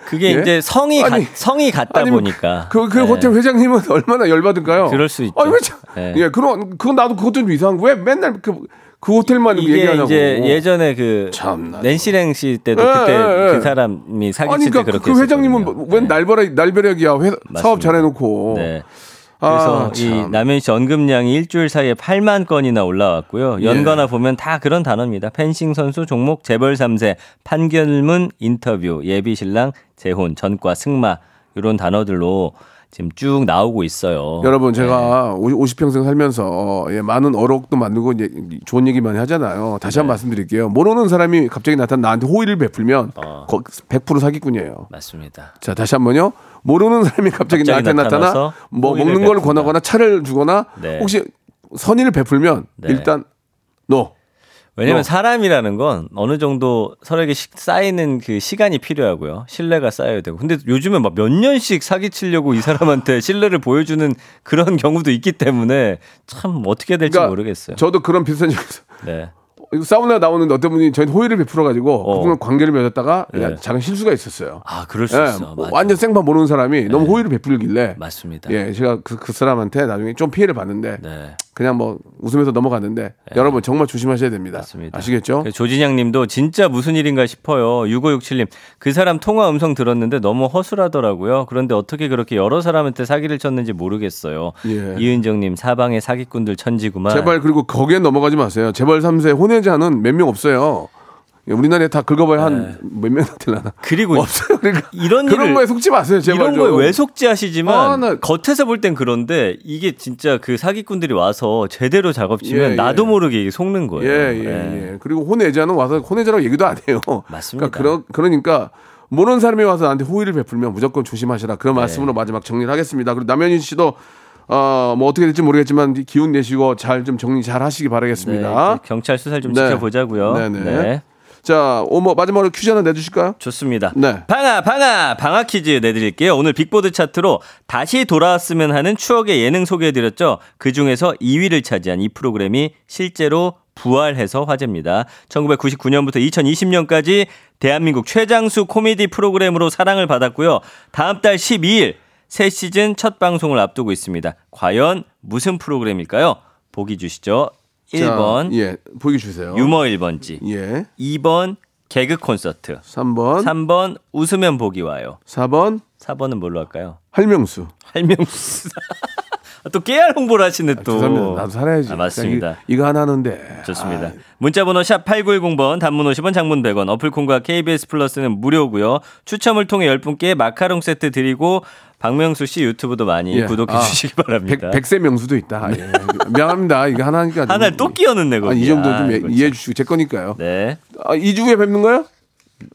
그게 예? 이제 성이 아니, 가, 성이 같다 아니, 보니까 그, 그 네. 호텔 회장님은 얼마나 열받을까요? 그럴 수 있죠. 아니, 왜 참, 네. 예, 그런 그건 나도 그것도 좀 이상한 거. 왜 맨날 그, 그 호텔만 이게 얘기하냐고. 이제 예전에 그 낸시랭 씨 때도 네, 그때 네, 네. 그 사람이 사기칠 때 그렇게 했었거든요. 그 회장님은 웬 날벼락 날벼락이야. 사업 잘해놓고. 네. 그래서 아, 이 남현희 씨 언급량이 일주일 사이에 팔만 건이나 올라왔고요. 연관화 예. 보면 다 그런 단어입니다. 펜싱 선수, 종목, 재벌 삼 세, 판결문, 인터뷰, 예비신랑, 재혼, 전과, 승마 이런 단어들로 지금 쭉 나오고 있어요. 여러분 제가 네. 오십 평생 살면서 예, 많은 어록도 만들고 이제 좋은 얘기 많이 하잖아요. 다시 네. 한번 말씀드릴게요. 모르는 사람이 갑자기 나타나 나한테 호의를 베풀면 어. 백 퍼센트 사기꾼이에요. 맞습니다. 자 다시 한번요. 모르는 사람이 갑자기, 갑자기 나한테 나타나 뭐 먹는 베푼다. 걸 권하거나 차를 주거나 네. 혹시 선의를 베풀면 네. 일단 노. 왜냐면 노. 사람이라는 건 어느 정도 서로에게 시, 쌓이는 그 시간이 필요하고요. 신뢰가 쌓여야 되고. 근데 요즘에 막 몇 년씩 사기치려고 이 사람한테 신뢰를 보여주는 그런 경우도 있기 때문에 참 어떻게 해야 될지 그러니까 모르겠어요. 저도 그런 비슷한 적에서 네. 사우나 나오는데 어떤 분이 저희 호의를 베풀어가지고 어. 그분과 관계를 맺었다가 네. 작은 실수가 있었어요. 아 그럴 수 예, 있어. 맞아. 완전 생판 모르는 사람이 네. 너무 호의를 베풀길래. 맞습니다. 예, 제가 그, 그 사람한테 나중에 좀 피해를 봤는데 네. 그냥 뭐 웃으면서 넘어갔는데 네. 여러분 정말 조심하셔야 됩니다. 맞습니다. 아시겠죠? 조진양님도 진짜 무슨 일인가 싶어요. 육오육칠 님 그 사람 통화 음성 들었는데 너무 허술하더라고요. 그런데 어떻게 그렇게 여러 사람한테 사기를 쳤는지 모르겠어요. 예. 이은정님 사방의 사기꾼들 천지구만. 제발 그리고 거기에 넘어가지 마세요. 재벌 삼 세 혼외 자는 몇 명 없어요. 우리나라에 다 긁어봐야 한 몇 명이나 되려나. 그리고 없어요. 그러니까 이런 그런 일을, 거에 속지 마세요. 제발 이런 좀. 거에 왜 속지 하시지만 아, 나, 겉에서 볼 땐 그런데 이게 진짜 그 사기꾼들이 와서 제대로 작업치면 예, 나도 예. 모르게 속는 거예요. 예예예. 예, 예. 그리고 혼외자는 와서 혼외자라고 얘기도 안 해요. 맞습니다. 그러니까, 그러, 그러니까 모르는 사람이 와서 나한테 호의를 베풀면 무조건 조심하시라. 그런 네. 말씀으로 마지막 정리를 하겠습니다. 그리고 남현희 씨도. 어, 뭐 어떻게 될지 모르겠지만 기운 내시고 잘 좀 정리 잘 하시기 바라겠습니다. 네, 경찰 수사를 좀 네. 지켜보자고요. 네네. 네. 자, 오모 마지막으로 퀴즈 하나 내주실까요? 좋습니다. 네. 방아 방아 방아 퀴즈 내드릴게요. 오늘 빅보드 차트로 다시 돌아왔으면 하는 추억의 예능 소개해드렸죠. 그 중에서 이 위를 차지한 이 프로그램이 실제로 부활해서 화제입니다. 천구백구십구 년부터 이천이십 년까지 대한민국 최장수 코미디 프로그램으로 사랑을 받았고요. 다음 달 십이 일 새 시즌 첫 방송을 앞두고 있습니다. 과연 무슨 프로그램일까요? 보기 주시죠. 일 번. 자, 예, 보기 주세요. 유머 일 번지. 예. 이 번 개그 콘서트. 삼 번. 삼 번 웃으면 복이 와요. 사 번. 사 번은 뭘로 할까요? 할명수. 할명수. 또 깨알 홍보를 하시네 또. 아, 죄송합니다. 나도 살아야지. 아, 맞습니다. 이, 이거 하나 하는데. 좋습니다. 아. 문자번호 샵 팔구일공 번 단문 오십 원 장문 백 원 어플콘과 케이비에스 플러스는 무료고요. 추첨을 통해 열 분께 마카롱 세트 드리고 박명수 씨 유튜브도 많이 예. 구독해 아, 주시기 바랍니다. 백세 명수도 있다. 예. 미안합니다. 이거 하나니까 하나를 또 끼어넣네. 아, 이 정도 좀 아, 이해해 주시고 제 거니까요. 네. 아, 이 주 후에 뵙는 거예요?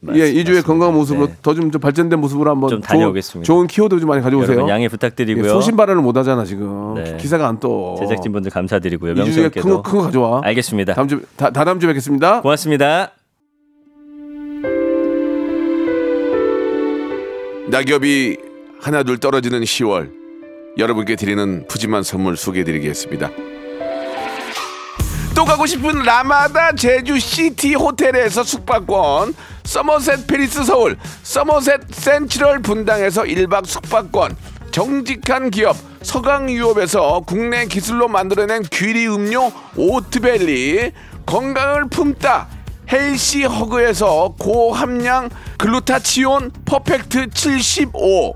맞습니다. 예, 이 주의 건강한 모습으로 네. 더 좀 좀 발전된 모습으로 한번 좀 다녀오겠습니다. 좋은 키워드 좀 많이 가져오세요. 여러분 양해 부탁드리고요. 예, 소신 발언을 못 하잖아 지금. 네. 기사가 안 떠. 제작진분들 감사드리고요. 이 주에 큰 거 큰 거 가져와. 알겠습니다. 다음 주 다 다음 주 뵙겠습니다. 고맙습니다. 낙엽이 하나둘 떨어지는 시월, 여러분께 드리는 푸짐한 선물 소개해드리겠습니다. 또 가고 싶은 라마다 제주 시티 호텔에서 숙박권, 서머셋 페리스 서울, 서머셋 센트럴 분당에서 일 박 숙박권, 정직한 기업 서강유업에서 국내 기술로 만들어낸 귀리 음료 오트밸리, 건강을 품다 헬시 허그에서 고함량 글루타치온 퍼펙트 칠십오,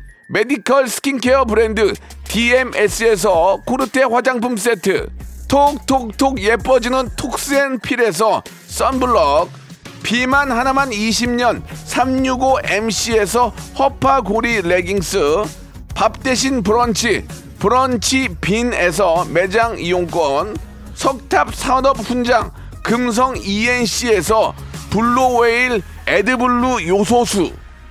메디컬 스킨케어 브랜드 디엠에스에서 코르테 화장품 세트, 톡톡톡 예뻐지는 톡스앤필에서 썬블럭, 비만 하나만 이십 년 삼육오 엠씨에서 허파고리 레깅스, 밥 대신 브런치 브런치 빈에서 매장 이용권, 석탑산업훈장 금성 이엔씨에서 블루웨일 에드블루 요소수,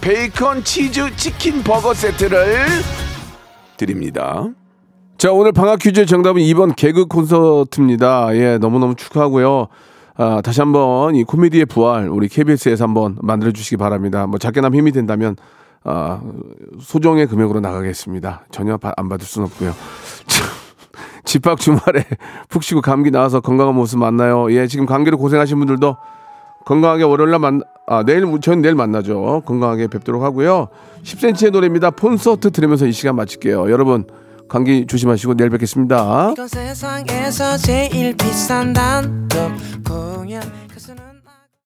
베이컨 치즈 치킨 버거 세트를 드립니다. 자, 오늘 방학 퀴즈의 정답은 이 번 개그 콘서트입니다. 예, 너무너무 축하하고요. 아, 다시 한번 이 코미디의 부활 우리 케이비에스에서 한번 만들어주시기 바랍니다. 뭐 작게나마 힘이 된다면 아, 소정의 금액으로 나가겠습니다. 전혀 바, 안 받을 수는 없고요. 집합 주말에 푹 쉬고 감기 나와서 건강한 모습 만나요. 예, 지금 감기로 고생하신 분들도 건강하게 월요일날 만 아, 내일 저는 내일 만나죠. 건강하게 뵙도록 하고요. 십 센티미터의 노래입니다. 콘서트 들으면서 이 시간 마칠게요. 여러분 감기 조심하시고 내일 뵙겠습니다. 이거 세상에서 제일 비싼 단돈